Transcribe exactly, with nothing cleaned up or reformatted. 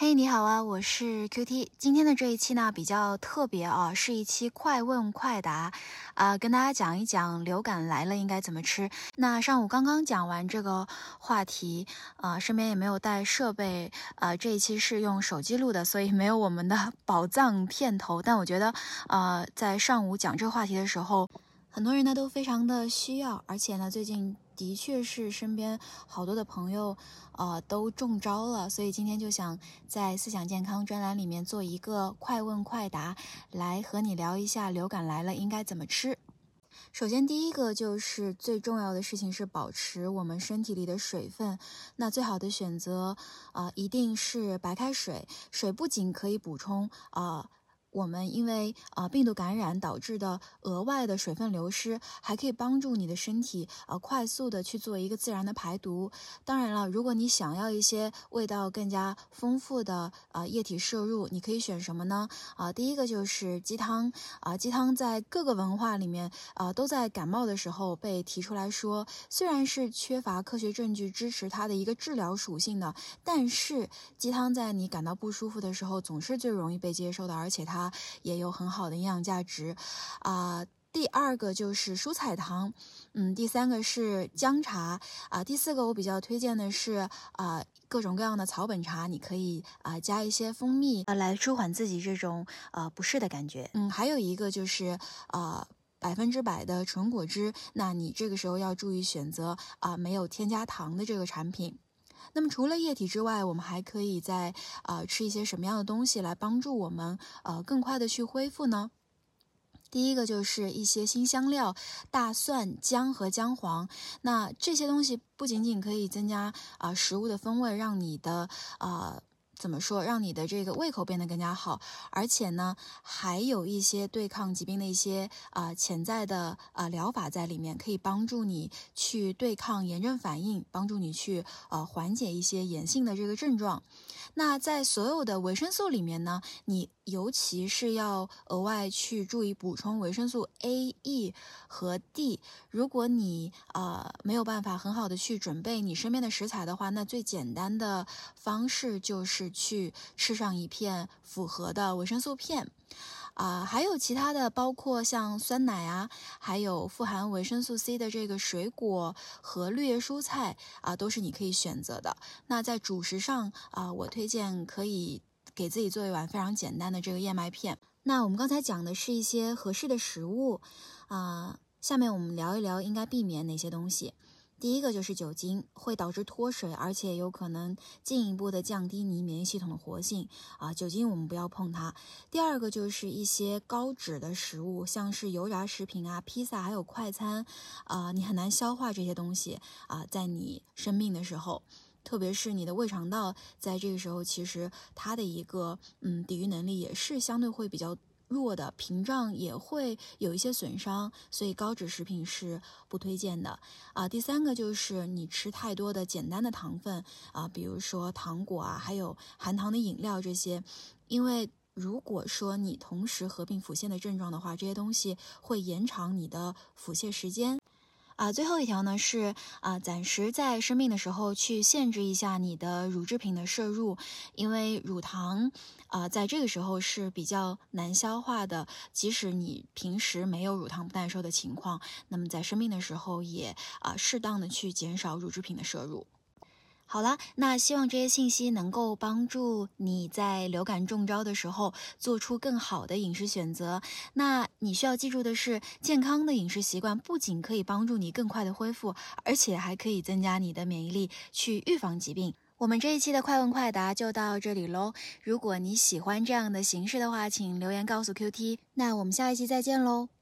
嘿、hey, 你好啊，我是 Q T。 今天的这一期呢比较特别啊，是一期快问快答啊、呃，跟大家讲一讲流感来了应该怎么吃。那上午刚刚讲完这个话题啊、呃，身边也没有带设备啊、呃，这一期是用手机录的，所以没有我们的宝藏片头。但我觉得呃，在上午讲这个话题的时候，很多人呢都非常的需要，而且呢最近的确是身边好多的朋友呃都中招了，所以今天就想在思想健康专栏里面做一个快问快答，来和你聊一下流感来了应该怎么吃。首先第一个就是最重要的事情是保持我们身体里的水分，那最好的选择啊、呃、一定是白开水。水不仅可以补充啊、呃我们因为啊、呃、病毒感染导致的额外的水分流失，还可以帮助你的身体啊、呃、快速的去做一个自然的排毒。当然了，如果你想要一些味道更加丰富的啊、呃、液体摄入，你可以选什么呢？啊、呃，第一个就是鸡汤啊、呃，鸡汤在各个文化里面啊、呃、都在感冒的时候被提出来说，虽然是缺乏科学证据支持它的一个治疗属性的，但是鸡汤在你感到不舒服的时候总是最容易被接受的，而且它也有很好的营养价值啊、呃。第二个就是蔬菜汤，嗯，第三个是姜茶啊、呃，第四个我比较推荐的是啊、呃、各种各样的草本茶，你可以啊、呃、加一些蜂蜜来舒缓自己这种呃不适的感觉。嗯，还有一个就是啊。呃百分之百的纯果汁，那你这个时候要注意选择啊、呃、没有添加糖的这个产品。那么除了液体之外，我们还可以在啊、呃、吃一些什么样的东西来帮助我们呃更快的去恢复呢？第一个就是一些辛香料，大蒜、姜和姜黄。那这些东西不仅仅可以增加啊、呃、食物的风味，让你的啊、呃、怎么说，让你的这个胃口变得更加好，而且呢还有一些对抗疾病的一些啊、呃、潜在的啊、呃、疗法在里面，可以帮助你去对抗炎症反应，帮助你去呃缓解一些炎性的这个症状。那在所有的维生素里面呢，你尤其是要额外去注意补充维生素 A、E 和 D。 如果你呃没有办法很好的去准备你身边的食材的话，那最简单的方式就是去吃上一片符合的维生素片啊、呃，还有其他的，包括像酸奶啊，还有富含维生素 C 的这个水果和绿叶蔬菜啊、呃，都是你可以选择的。那在主食上啊、呃，我推荐可以给自己做一碗非常简单的这个燕麦片。那我们刚才讲的是一些合适的食物啊、呃，下面我们聊一聊应该避免哪些东西。第一个就是酒精，会导致脱水，而且有可能进一步的降低你免疫系统的活性啊。酒精我们不要碰它。第二个就是一些高脂的食物，像是油炸食品啊、披萨还有快餐啊，你很难消化这些东西啊，在你生病的时候，特别是你的胃肠道，在这个时候其实它的一个嗯抵御能力也是相对会比较弱的，屏障也会有一些损伤，所以高脂食品是不推荐的啊。第三个就是你吃太多的简单的糖分啊，比如说糖果啊，还有含糖的饮料这些，因为如果说你同时合并腹泻的症状的话，这些东西会延长你的腹泻时间。啊，最后一条呢是啊，暂时在生病的时候去限制一下你的乳制品的摄入，因为乳糖啊在这个时候是比较难消化的，即使你平时没有乳糖不耐受的情况，那么在生病的时候也啊适当的去减少乳制品的摄入。好了，那希望这些信息能够帮助你在流感中招的时候做出更好的饮食选择。那你需要记住的是，健康的饮食习惯不仅可以帮助你更快的恢复，而且还可以增加你的免疫力，去预防疾病。我们这一期的快问快答就到这里喽。如果你喜欢这样的形式的话，请留言告诉 Q T。那我们下一期再见喽。